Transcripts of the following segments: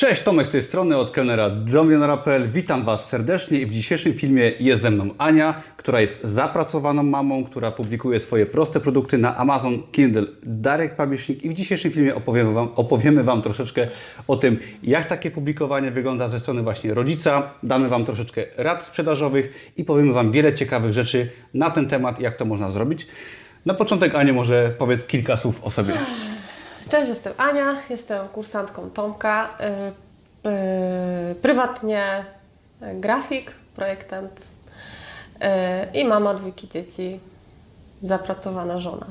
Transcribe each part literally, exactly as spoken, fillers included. Cześć, Tomek z tej strony od kelnera Domianara kropka pe el. Witam Was serdecznie i w dzisiejszym filmie jest ze mną Ania, która jest zapracowaną mamą, która publikuje swoje proste produkty na Amazon, Kindle, Direct Publishing i w dzisiejszym filmie opowiemy Wam, opowiemy wam troszeczkę o tym, jak takie publikowanie wygląda ze strony właśnie rodzica, damy Wam troszeczkę rad sprzedażowych i powiemy Wam wiele ciekawych rzeczy na ten temat, jak to można zrobić. Na początek, Aniu, może powiedz kilka słów o sobie. Cześć, jestem Ania, jestem kursantką Tomka, yy, yy, prywatnie grafik, projektant yy, i mama dwójki dzieci, zapracowana żona.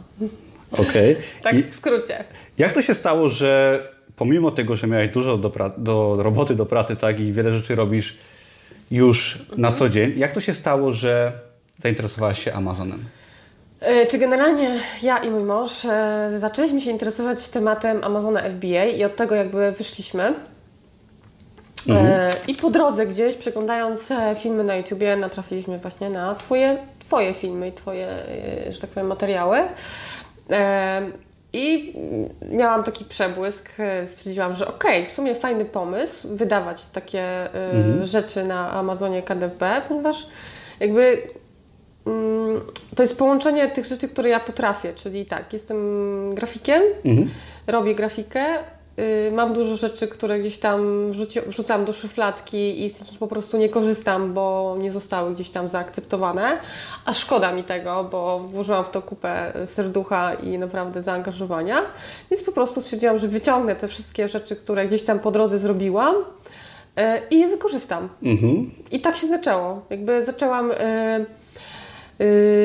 Okej. Tak i w skrócie. Jak to się stało, że pomimo tego, że miałeś dużo do, do roboty, do pracy, tak, i wiele rzeczy robisz już mhm. na co dzień, jak to się stało, że zainteresowałaś się Amazonem? Czy generalnie ja i mój mąż zaczęliśmy się interesować tematem Amazona F B A i od tego jakby wyszliśmy. Mhm. I po drodze gdzieś, przeglądając filmy na YouTubie, natrafiliśmy właśnie na twoje, twoje filmy i Twoje, że tak powiem, materiały. I miałam taki przebłysk, stwierdziłam, że okej, okay, w sumie fajny pomysł wydawać takie mhm. rzeczy na Amazonie K D P, ponieważ jakby to jest połączenie tych rzeczy, które ja potrafię, czyli tak, jestem grafikiem, mhm. robię grafikę, yy, mam dużo rzeczy, które gdzieś tam wrzuci, wrzucam do szufladki i z nich po prostu nie korzystam, bo nie zostały gdzieś tam zaakceptowane, a szkoda mi tego, bo włożyłam w to kupę serducha i naprawdę zaangażowania, więc po prostu stwierdziłam, że wyciągnę te wszystkie rzeczy, które gdzieś tam po drodze zrobiłam, yy, i je wykorzystam. Mhm. I tak się zaczęło. Jakby zaczęłam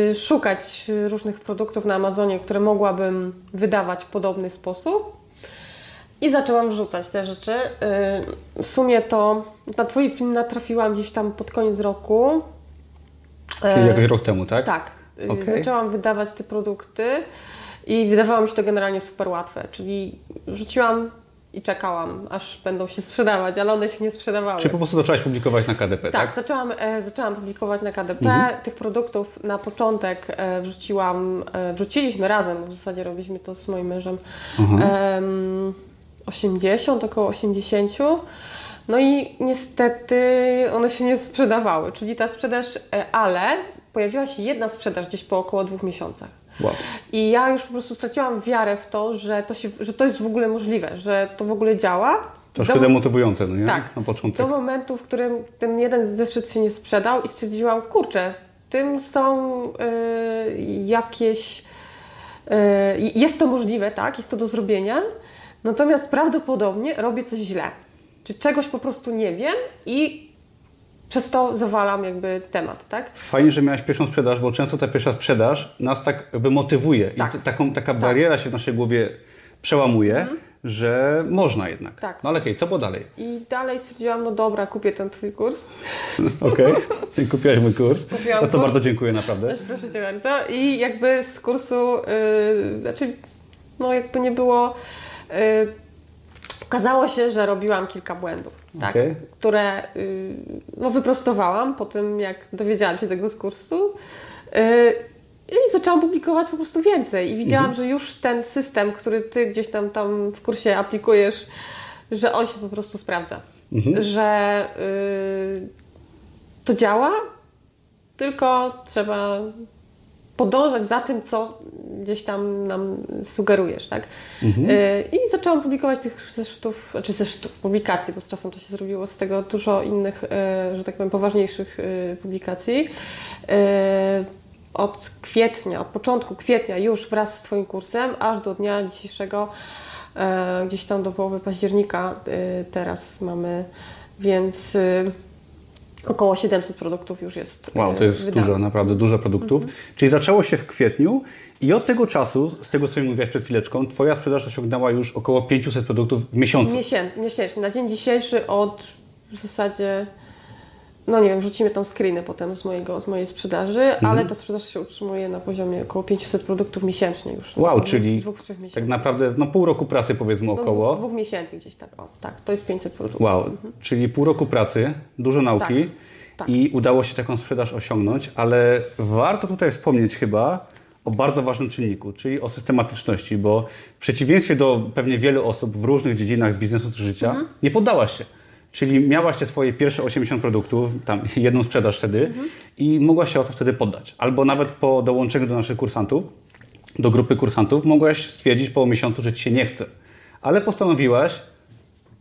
Yy, szukać różnych produktów na Amazonie, które mogłabym wydawać w podobny sposób i zaczęłam wrzucać te rzeczy. W sumie to na Twój film natrafiłam gdzieś tam pod koniec roku. Czyli jakiś rok temu, tak? Tak. Okay. Zaczęłam wydawać te produkty i wydawało mi się to generalnie super łatwe, czyli wrzuciłam i czekałam, aż będą się sprzedawać, ale one się nie sprzedawały. Czyli po prostu zaczęłaś publikować na K D P, tak? Tak, zaczęłam, e, zaczęłam publikować na K D P. Mhm. Tych produktów na początek e, wrzuciłam, e, wrzuciliśmy razem, w zasadzie robiliśmy to z moim mężem, mhm. e, osiemdziesiąt, około osiemdziesięciu. No i niestety one się nie sprzedawały, czyli ta sprzedaż, e, ale pojawiła się jedna sprzedaż gdzieś po około dwóch miesiącach. Wow. I ja już po prostu straciłam wiarę w to, że to, się, że to jest w ogóle możliwe, że to w ogóle działa. Troszkę demotywujące, no nie? Tak. Na początek. Do momentu, w którym ten jeden zeszyt się nie sprzedał i stwierdziłam, kurczę, tym są y, jakieś... Y, jest to możliwe, tak? Jest to do zrobienia, natomiast prawdopodobnie robię coś źle. Czy czegoś po prostu nie wiem i przez to zawalam jakby temat, tak? Fajnie, że miałaś pierwszą sprzedaż, bo często ta pierwsza sprzedaż nas tak jakby motywuje. Tak. I taką, taka bariera tak. się w naszej głowie przełamuje, mhm. że można jednak. Tak. No ale okej, co było dalej? I dalej stwierdziłam, no dobra, kupię ten Twój kurs. Okej, okay. Kupiłaś mój kurs. Kupiłam za co kurs. Bardzo dziękuję, naprawdę. Proszę Cię bardzo. I jakby z kursu, yy, znaczy, no jakby nie było, yy, okazało się, że robiłam kilka błędów. Tak, okay. które y, no, wyprostowałam po tym, jak dowiedziałam się tego z kursu y, i zaczęłam publikować po prostu więcej i widziałam, mm-hmm. że już ten system, który Ty gdzieś tam, tam w kursie aplikujesz, że on się po prostu sprawdza, mm-hmm. że y, to działa, tylko trzeba podążać za tym, co gdzieś tam nam sugerujesz, tak? Mhm. Y I zaczęłam publikować tych zeszytów, czy znaczy zeszytów, publikacji, bo z czasem to się zrobiło z tego dużo innych, y że tak powiem, poważniejszych y publikacji. Y od kwietnia, od początku kwietnia już wraz z Twoim kursem, aż do dnia dzisiejszego, y gdzieś tam do połowy października y teraz mamy, więc y około siedemset produktów już jest. Wow, to jest wydane. Dużo, naprawdę dużo produktów. Mhm. Czyli zaczęło się w kwietniu i od tego czasu, z tego co mi mówiłaś przed chwileczką, Twoja sprzedaż osiągnęła już około pięciuset produktów w miesiącu. Miesięc, miesięcznie. Na dzień dzisiejszy od w zasadzie, no nie wiem, wrzucimy tam screeny potem z, mojego, z mojej sprzedaży, mhm. ale ta sprzedaż się utrzymuje na poziomie około pięciuset produktów miesięcznie już. Wow, no, czyli dwóch, trzech miesięcy. Tak naprawdę no, pół roku pracy powiedzmy około. No, dwóch, dwóch miesięcy gdzieś tak, o, tak, to jest pięćset produktów. Wow, mhm. czyli pół roku pracy, dużo nauki tak, tak. i udało się taką sprzedaż osiągnąć, ale warto tutaj wspomnieć chyba o bardzo ważnym czynniku, czyli o systematyczności, bo w przeciwieństwie do pewnie wielu osób w różnych dziedzinach biznesu czy życia, mhm. nie poddałaś się. Czyli miałaś te swoje pierwsze osiemdziesiąt produktów, tam jedną sprzedaż wtedy mhm. i mogłaś się o to wtedy poddać. Albo nawet po dołączeniu do naszych kursantów, do grupy kursantów, mogłaś stwierdzić po miesiącu, że ci się nie chce. Ale postanowiłaś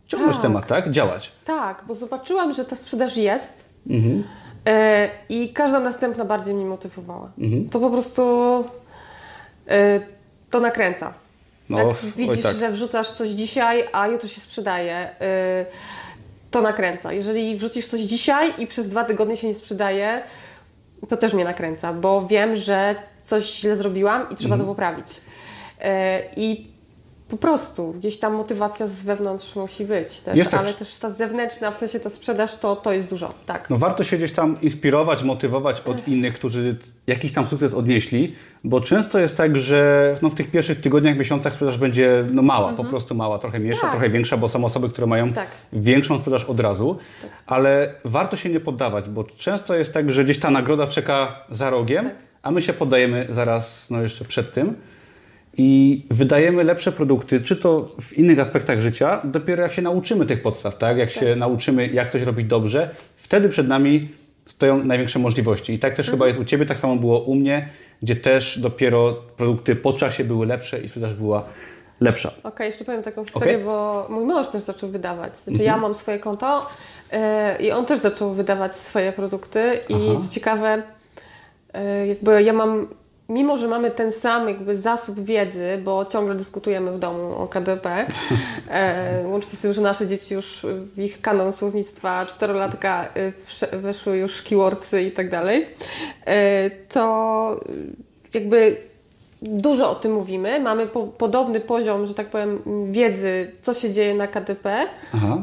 ciągnąć tak. temat, tak? Działać. Tak, bo zobaczyłam, że ta sprzedaż jest mhm. yy, i każda następna bardziej mnie motywowała. Mhm. To po prostu yy, to nakręca. No, jak widzisz, tak. że wrzucasz coś dzisiaj, a jutro się sprzedaje, yy, to nakręca. Jeżeli wrzucisz coś dzisiaj i przez dwa tygodnie się nie sprzedaje, to też mnie nakręca, bo wiem, że coś źle zrobiłam i trzeba mhm. to poprawić. Yy, i po prostu gdzieś tam motywacja z wewnątrz musi być też, jest tak. ale też ta zewnętrzna, w sensie ta sprzedaż, to, to jest dużo. Tak. No warto się gdzieś tam inspirować, motywować od Ech. innych, którzy jakiś tam sukces odnieśli, bo często jest tak, że no, w tych pierwszych tygodniach, miesiącach sprzedaż będzie no, mała, mhm. po prostu mała, trochę mniejsza, tak. trochę większa, bo są osoby, które mają tak. większą sprzedaż od razu, tak. ale warto się nie poddawać, bo często jest tak, że gdzieś ta nagroda czeka za rogiem, tak. a my się poddajemy zaraz no, jeszcze przed tym. I wydajemy lepsze produkty, czy to w innych aspektach życia, dopiero jak się nauczymy tych podstaw, tak? Jak tak. się nauczymy, jak coś robić dobrze, wtedy przed nami stoją największe możliwości. I tak też mhm. chyba jest u Ciebie, tak samo było u mnie, gdzie też dopiero produkty po czasie były lepsze i sprzedaż była lepsza. Okej, okay, jeszcze powiem taką historię, okay. bo mój mąż też zaczął wydawać. Znaczy mhm. ja mam swoje konto yy, i on też zaczął wydawać swoje produkty i Aha. co ciekawe, yy, jakby ja mam... Mimo, że mamy ten sam jakby zasób wiedzy, bo ciągle dyskutujemy w domu o K D P, e, łącznie z tym, że nasze dzieci już w ich kanon słownictwa, czterolatka e, weszły już keywordsy i tak dalej, e, to jakby dużo o tym mówimy. Mamy po, podobny poziom, że tak powiem, wiedzy, co się dzieje na K D P, Aha.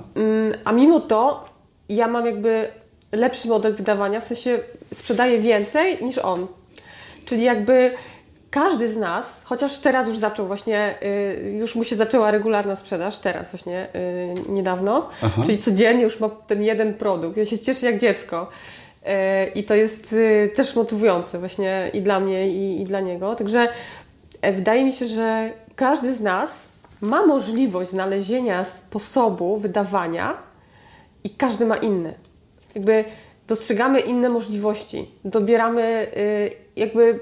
a mimo to ja mam jakby lepszy model wydawania, w sensie sprzedaję więcej niż on. Czyli jakby każdy z nas, chociaż teraz już zaczął właśnie, y, już mu się zaczęła regularna sprzedaż, teraz właśnie y, niedawno, Aha. czyli codziennie już ma ten jeden produkt. Ja się cieszę jak dziecko y, i to jest y, też motywujące właśnie i dla mnie i, i dla niego. Także y, wydaje mi się, że każdy z nas ma możliwość znalezienia sposobu wydawania i każdy ma inny. Jakby dostrzegamy inne możliwości, dobieramy y, jakby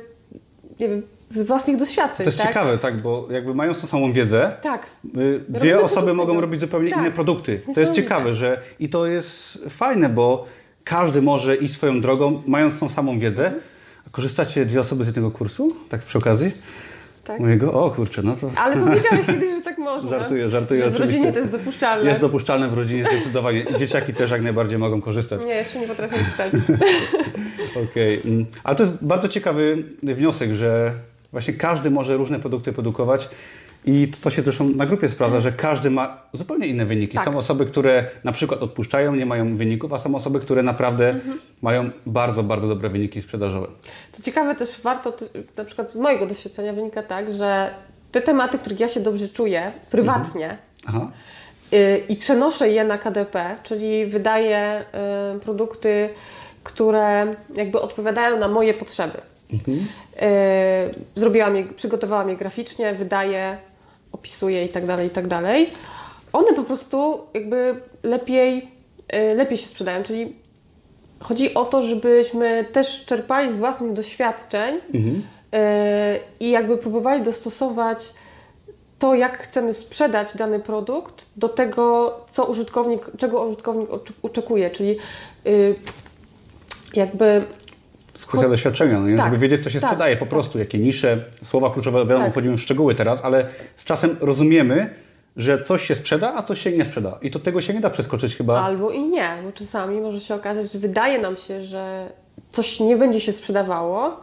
nie wiem, z własnych doświadczeń. To jest tak? ciekawe, tak, bo jakby mając tą samą wiedzę, tak. dwie Robimy osoby mogą tego. robić zupełnie tak. inne produkty. To jest ciekawe, że i to jest fajne, bo każdy może iść swoją drogą, mając tą samą wiedzę. Mhm. Korzystacie dwie osoby z jednego kursu, tak przy okazji? Tak. Mojego? O kurczę, no to... Ale powiedziałeś kiedyś, że tak można. Żartuję, żartuję. Że w rodzinie oczywiście. To jest dopuszczalne. Jest dopuszczalne w rodzinie, zdecydowanie. Dzieciaki też jak najbardziej mogą korzystać. Nie, jeszcze nie potrafię czytać. Okej. Okay. Ale to jest bardzo ciekawy wniosek, że właśnie każdy może różne produkty produkować i to, co się zresztą na grupie sprawdza, że każdy ma zupełnie inne wyniki. Tak. Są osoby, które na przykład odpuszczają, nie mają wyników, a są osoby, które naprawdę mhm. mają bardzo, bardzo dobre wyniki sprzedażowe. To ciekawe też warto, na przykład z mojego doświadczenia wynika tak, że te tematy, których ja się dobrze czuję prywatnie mhm. Aha. Y, i przenoszę je na K D P, czyli wydaję y, produkty, które jakby odpowiadają na moje potrzeby. Mhm. Y, zrobiłam je, przygotowałam je graficznie, wydaję, opisuję i tak dalej, i tak dalej. One po prostu jakby lepiej, y, lepiej się sprzedają, czyli chodzi o to, żebyśmy też czerpali z własnych doświadczeń mhm. y, i jakby próbowali dostosować to, jak chcemy sprzedać dany produkt do tego, co użytkownik, czego użytkownik oczekuje, czyli y, jakby... Kwestia doświadczenia, no, tak, żeby wiedzieć, co się tak, sprzedaje, po tak. prostu, jakie nisze, słowa kluczowe, wiadomo, tak. wchodzimy w szczegóły teraz, ale z czasem rozumiemy, że coś się sprzeda, a coś się nie sprzeda. I to tego się nie da przeskoczyć chyba. Albo i nie, bo czasami może się okazać, że wydaje nam się, że coś nie będzie się sprzedawało,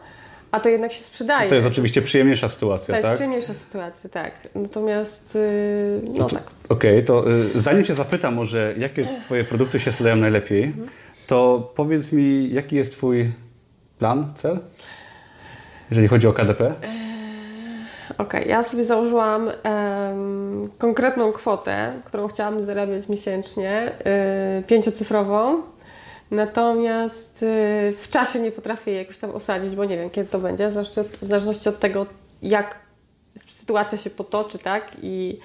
a to jednak się sprzedaje. To jest oczywiście przyjemniejsza sytuacja, tak? To jest przyjemniejsza sytuacja, tak. Natomiast, yy, no tak. Okej, okay, to yy, zanim Cię zapytam może, jakie Twoje produkty się sprzedają najlepiej, mhm. to powiedz mi, jaki jest Twój... plan, cel, jeżeli chodzi o K D P? Eee, Okej, okay. ja sobie założyłam em, konkretną kwotę, którą chciałam zarabiać miesięcznie, yy, pięciocyfrową, Natomiast w czasie nie potrafię je jakoś tam osadzić, bo nie wiem, kiedy to będzie, w zależności od tego, jak sytuacja się potoczy, tak, i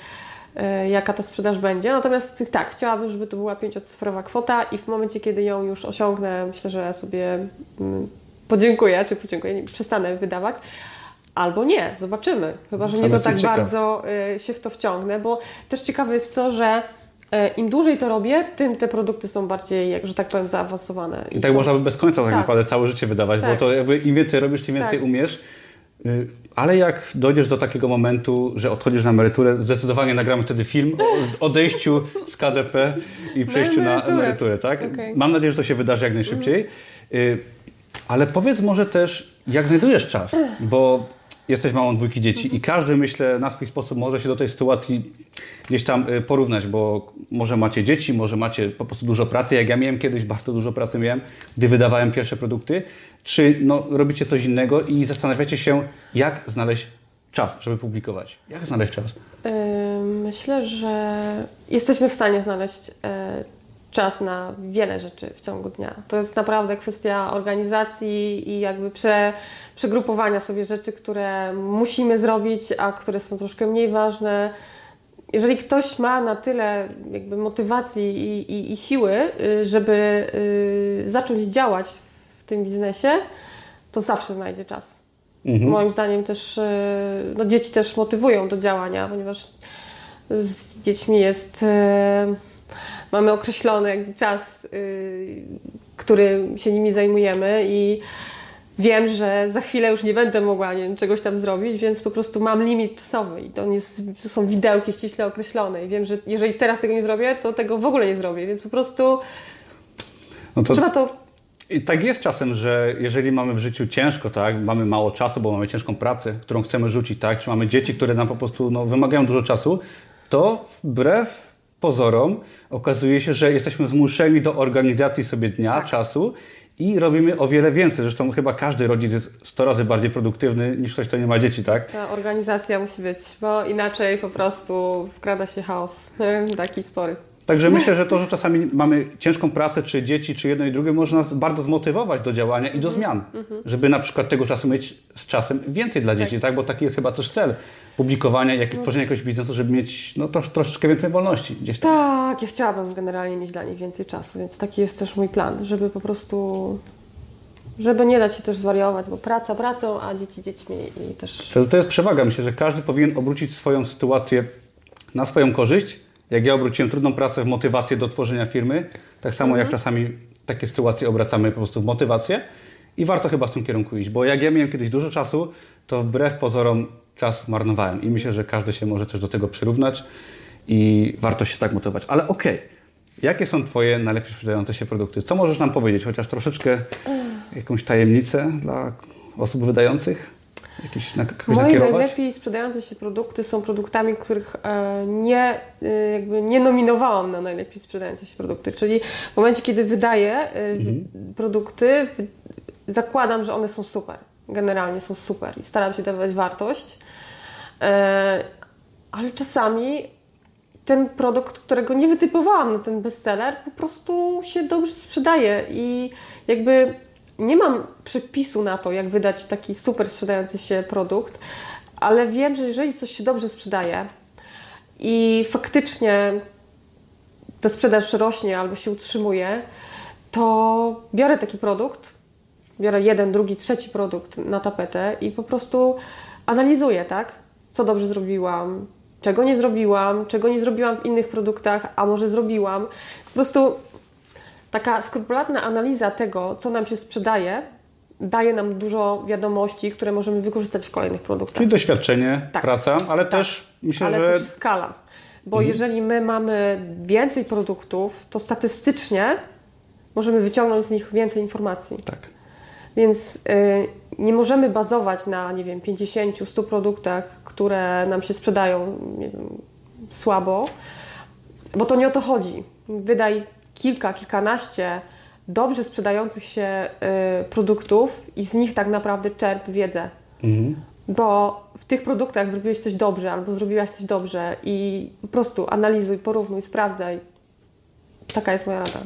y, jaka ta sprzedaż będzie. Natomiast tak, chciałabym, żeby to była pięciocyfrowa kwota i w momencie, kiedy ją już osiągnę, myślę, że sobie mm, podziękuję, czy podziękuję, nie, przestanę wydawać. Albo nie, zobaczymy. Chyba, że mnie to tak bardzo y, się w to wciągnę, bo też ciekawe jest to, że im dłużej to robię, tym te produkty są bardziej, że tak powiem, zaawansowane. I, I tak są... można by bez końca tak, tak naprawdę całe życie wydawać, tak. Bo to jakby im więcej robisz, tym więcej tak. umiesz. Ale jak dojdziesz do takiego momentu, że odchodzisz na emeryturę, zdecydowanie nagramy wtedy film o odejściu z K D P i przejściu na emeryturę. Na emeryturę, tak? Okay. Mam nadzieję, że to się wydarzy jak najszybciej. Mm. Ale powiedz może też, jak znajdujesz czas, bo jesteś mamą dwójki dzieci mm-hmm. i każdy, myślę, na swój sposób może się do tej sytuacji gdzieś tam porównać, bo może macie dzieci, może macie po prostu dużo pracy, jak ja miałem kiedyś, bardzo dużo pracy miałem, gdy wydawałem pierwsze produkty, czy no, robicie coś innego i zastanawiacie się, jak znaleźć czas, żeby publikować. Jak znaleźć czas? Yy, myślę, że jesteśmy w stanie znaleźć yy, czas na wiele rzeczy w ciągu dnia. To jest naprawdę kwestia organizacji i jakby prze, przegrupowania sobie rzeczy, które musimy zrobić, a które są troszkę mniej ważne. Jeżeli ktoś ma na tyle jakby motywacji i, i, i siły, żeby y, zacząć działać w tym biznesie, to zawsze znajdzie czas. Mhm. Moim zdaniem też y, no, dzieci też motywują do działania, ponieważ z dziećmi jest... Y, Mamy określony czas, yy, który się nimi zajmujemy i wiem, że za chwilę już nie będę mogła nie wiem, czegoś tam zrobić, więc po prostu mam limit czasowy i to, jest, to są widełki ściśle określone i wiem, że jeżeli teraz tego nie zrobię, to tego w ogóle nie zrobię, więc po prostu no to... trzeba to... I tak jest czasem, że jeżeli mamy w życiu ciężko, tak, mamy mało czasu, bo mamy ciężką pracę, którą chcemy rzucić, tak, czy mamy dzieci, które nam po prostu no, wymagają dużo czasu, to wbrew pozorom okazuje się, że jesteśmy zmuszeni do organizacji sobie dnia, tak. czasu i robimy o wiele więcej. Zresztą chyba każdy rodzic jest sto razy bardziej produktywny niż ktoś, kto nie ma dzieci, tak? Ta organizacja musi być, bo inaczej po prostu wkrada się chaos taki spory. Także myślę, że to, że czasami mamy ciężką pracę, czy dzieci, czy jedno i drugie, może nas bardzo zmotywować do działania i do mm-hmm. zmian, mm-hmm. żeby na przykład tego czasu mieć z czasem więcej dla dzieci, tak? tak? Bo taki jest chyba też cel publikowania, jak, mm. tworzenia jakiegoś biznesu, żeby mieć no, trosz, troszeczkę więcej wolności gdzieś tam. Tak, ja chciałabym generalnie mieć dla nich więcej czasu, więc taki jest też mój plan, żeby po prostu... Żeby nie dać się też zwariować, bo praca pracą, a dzieci dziećmi i też... To, to jest przewaga. Myślę, że każdy powinien obrócić swoją sytuację na swoją korzyść. Jak ja obróciłem trudną pracę w motywację do tworzenia firmy, tak samo mhm. jak czasami takie sytuacje obracamy po prostu w motywację i warto chyba w tym kierunku iść, bo jak ja miałem kiedyś dużo czasu, to wbrew pozorom czas marnowałem i myślę, że każdy się może też do tego przyrównać i warto się tak motywować. Ale okej, okay. Jakie są Twoje najlepiej sprzedające się produkty? Co możesz nam powiedzieć? Chociaż troszeczkę jakąś tajemnicę dla osób wydających? Jakieś, na, Moje najlepiej sprzedające się produkty są produktami, których nie, jakby nie nominowałam na najlepiej sprzedające się produkty. Czyli w momencie, kiedy wydaję mhm. produkty, zakładam, że one są super. Generalnie są super i staram się dawać wartość. Ale czasami ten produkt, którego nie wytypowałam na ten bestseller, po prostu się dobrze sprzedaje i jakby... Nie mam przepisu na to, jak wydać taki super sprzedający się produkt, ale wiem, że jeżeli coś się dobrze sprzedaje i faktycznie ta sprzedaż rośnie albo się utrzymuje, to biorę taki produkt, biorę jeden, drugi, trzeci produkt na tapetę i po prostu analizuję, tak? Co dobrze zrobiłam, czego nie zrobiłam, czego nie zrobiłam w innych produktach, a może zrobiłam. Po prostu... Taka skrupulatna analiza tego, co nam się sprzedaje, daje nam dużo wiadomości, które możemy wykorzystać w kolejnych produktach. Czyli doświadczenie, tak. praca, ale tak. też myślę, ale że... Ale też skala. Bo mhm. jeżeli my mamy więcej produktów, to statystycznie możemy wyciągnąć z nich więcej informacji. Tak. Więc y, nie możemy bazować na, nie wiem, pięćdziesięciu, stu produktach, które nam się sprzedają, nie wiem, słabo, bo to nie o to chodzi. Wydaj kilka, kilkanaście dobrze sprzedających się y, produktów i z nich tak naprawdę czerp wiedzę. Mhm. Bo w tych produktach zrobiłeś coś dobrze albo zrobiłaś coś dobrze i po prostu analizuj, porównuj, sprawdzaj. Taka jest moja rada.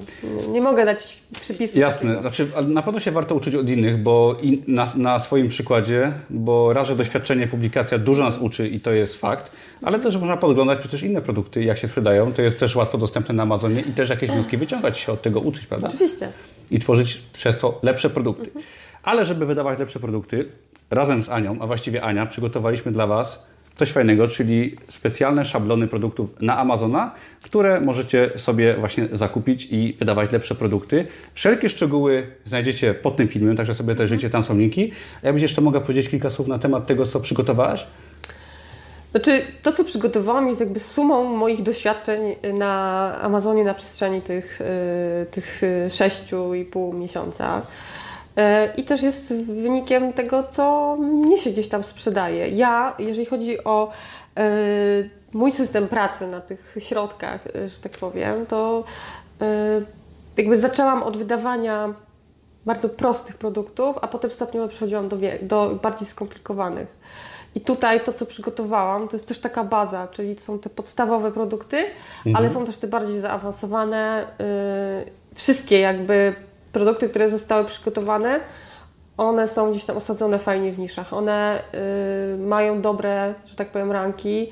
Nie mogę dać przypisów. Jasne. Znaczy, na pewno się warto uczyć od innych, bo in, na, na swoim przykładzie, bo raz, że doświadczenie, publikacja dużo nas uczy i to jest fakt, ale też można podglądać przecież inne produkty, jak się sprzedają. To jest też łatwo dostępne na Amazonie i też jakieś wnioski wyciągać, się od tego uczyć, prawda? Oczywiście. I tworzyć przez to lepsze produkty. Mhm. Ale żeby wydawać lepsze produkty, razem z Anią, a właściwie Ania, przygotowaliśmy dla Was coś fajnego, czyli specjalne szablony produktów na Amazona, które możecie sobie właśnie zakupić i wydawać lepsze produkty. Wszelkie szczegóły znajdziecie pod tym filmem, także sobie zajrzyjcie, tam są linki. A ja bym jeszcze mogła powiedzieć kilka słów na temat tego, co przygotowałaś? Znaczy, to, co przygotowałam, jest jakby sumą moich doświadczeń na Amazonie na przestrzeni tych, tych sześciu i pół miesiąca. I też jest wynikiem tego, co mnie się gdzieś tam sprzedaje. Ja, jeżeli chodzi o yy, mój system pracy na tych środkach, że tak powiem, to yy, jakby zaczęłam od wydawania bardzo prostych produktów, a potem stopniowo przechodziłam do, do bardziej skomplikowanych. I tutaj to, co przygotowałam, to jest też taka baza, czyli są te podstawowe produkty, mhm. ale są też te bardziej zaawansowane, yy, wszystkie jakby produkty, które zostały przygotowane, one są gdzieś tam osadzone fajnie w niszach. One y, mają dobre, że tak powiem, ranki y,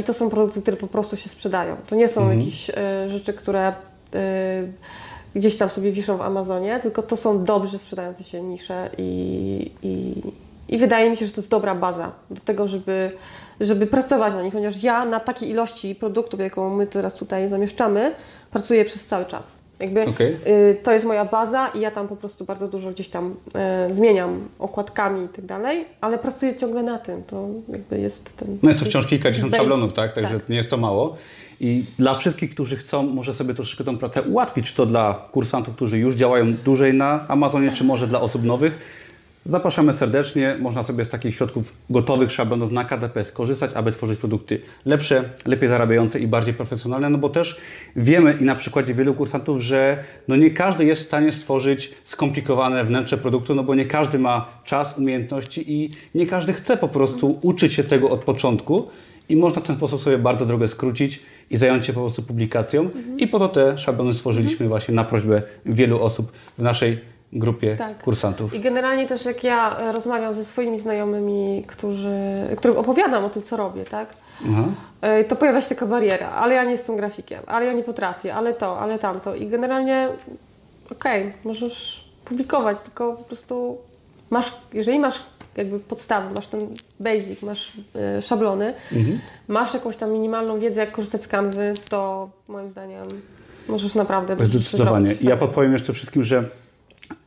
i to są produkty, które po prostu się sprzedają. To nie są mm-hmm. jakieś y, rzeczy, które y, gdzieś tam sobie wiszą w Amazonie, tylko to są dobrze sprzedające się nisze i, i, i wydaje mi się, że to jest dobra baza do tego, żeby, żeby pracować na nich, chociaż ja na takiej ilości produktów, jaką my teraz tutaj zamieszczamy, pracuję przez cały czas. Jakby, okay. y, to jest moja baza i ja tam po prostu bardzo dużo gdzieś tam y, zmieniam okładkami i tak dalej, ale pracuję ciągle na tym. To jakby jest ten... No jest to wciąż kilkadziesiąt szablonów, tak? Także tak. Nie jest to mało. I dla wszystkich, którzy chcą, może sobie troszeczkę tę pracę ułatwić, czy to dla kursantów, którzy już działają dłużej na Amazonie, czy może dla osób nowych. Zapraszamy serdecznie. Można sobie z takich środków gotowych szablonów na K D P skorzystać, aby tworzyć produkty lepsze, lepiej zarabiające i bardziej profesjonalne, no bo też wiemy i na przykładzie wielu kursantów, że no nie każdy jest w stanie stworzyć skomplikowane wnętrze produktu, no bo nie każdy ma czas, umiejętności i nie każdy chce po prostu uczyć się tego od początku i można w ten sposób sobie bardzo drogę skrócić i zająć się po prostu publikacją mhm. i po to te szablony stworzyliśmy mhm. właśnie na prośbę wielu osób w naszej grupie tak. kursantów. I generalnie też jak ja rozmawiam ze swoimi znajomymi, którzy, którym opowiadam o tym, co robię, tak? Mhm. To pojawia się taka bariera, ale ja nie jestem grafikiem, ale ja nie potrafię, ale to, ale tamto. I generalnie okej, okay, możesz publikować, tylko po prostu masz, jeżeli masz jakby podstawy, masz ten basic, masz szablony, mhm. masz jakąś tam minimalną wiedzę, jak korzystać z Canwy, to moim zdaniem możesz naprawdę być zdecydowanie. I ja podpowiem jeszcze wszystkim, że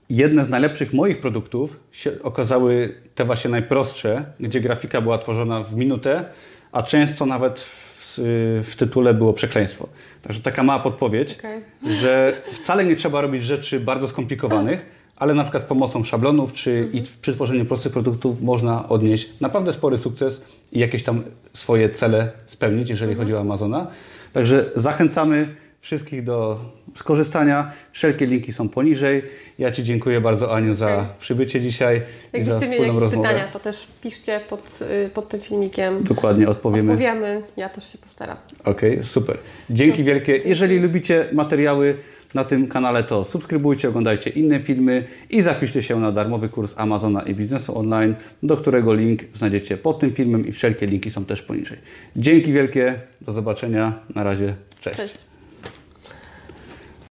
jedne z najlepszych moich produktów się okazały te właśnie najprostsze, gdzie grafika była tworzona w minutę, a często nawet w, w tytule było przekleństwo. Także taka mała podpowiedź, okay. że wcale nie trzeba robić rzeczy bardzo skomplikowanych, ale na przykład z pomocą szablonów czy mhm. i przy tworzeniu prostych produktów można odnieść naprawdę spory sukces i jakieś tam swoje cele spełnić, jeżeli mhm. chodzi o Amazona. Także zachęcamy wszystkich do skorzystania. Wszelkie linki są poniżej. Ja Ci dziękuję bardzo, Aniu, za przybycie dzisiaj. Jakbyście mieli jakieś rozmowę. pytania, to też piszcie pod, pod tym filmikiem. Dokładnie, odpowiemy. Odpowiemy, ja też się postaram. Okej, okay, super. Dzięki no, wielkie. Dziękuję. Jeżeli lubicie materiały na tym kanale, to subskrybujcie, oglądajcie inne filmy i zapiszcie się na darmowy kurs Amazona i biznesu online, do którego link znajdziecie pod tym filmem i wszelkie linki są też poniżej. Dzięki wielkie, do zobaczenia, na razie, cześć. cześć.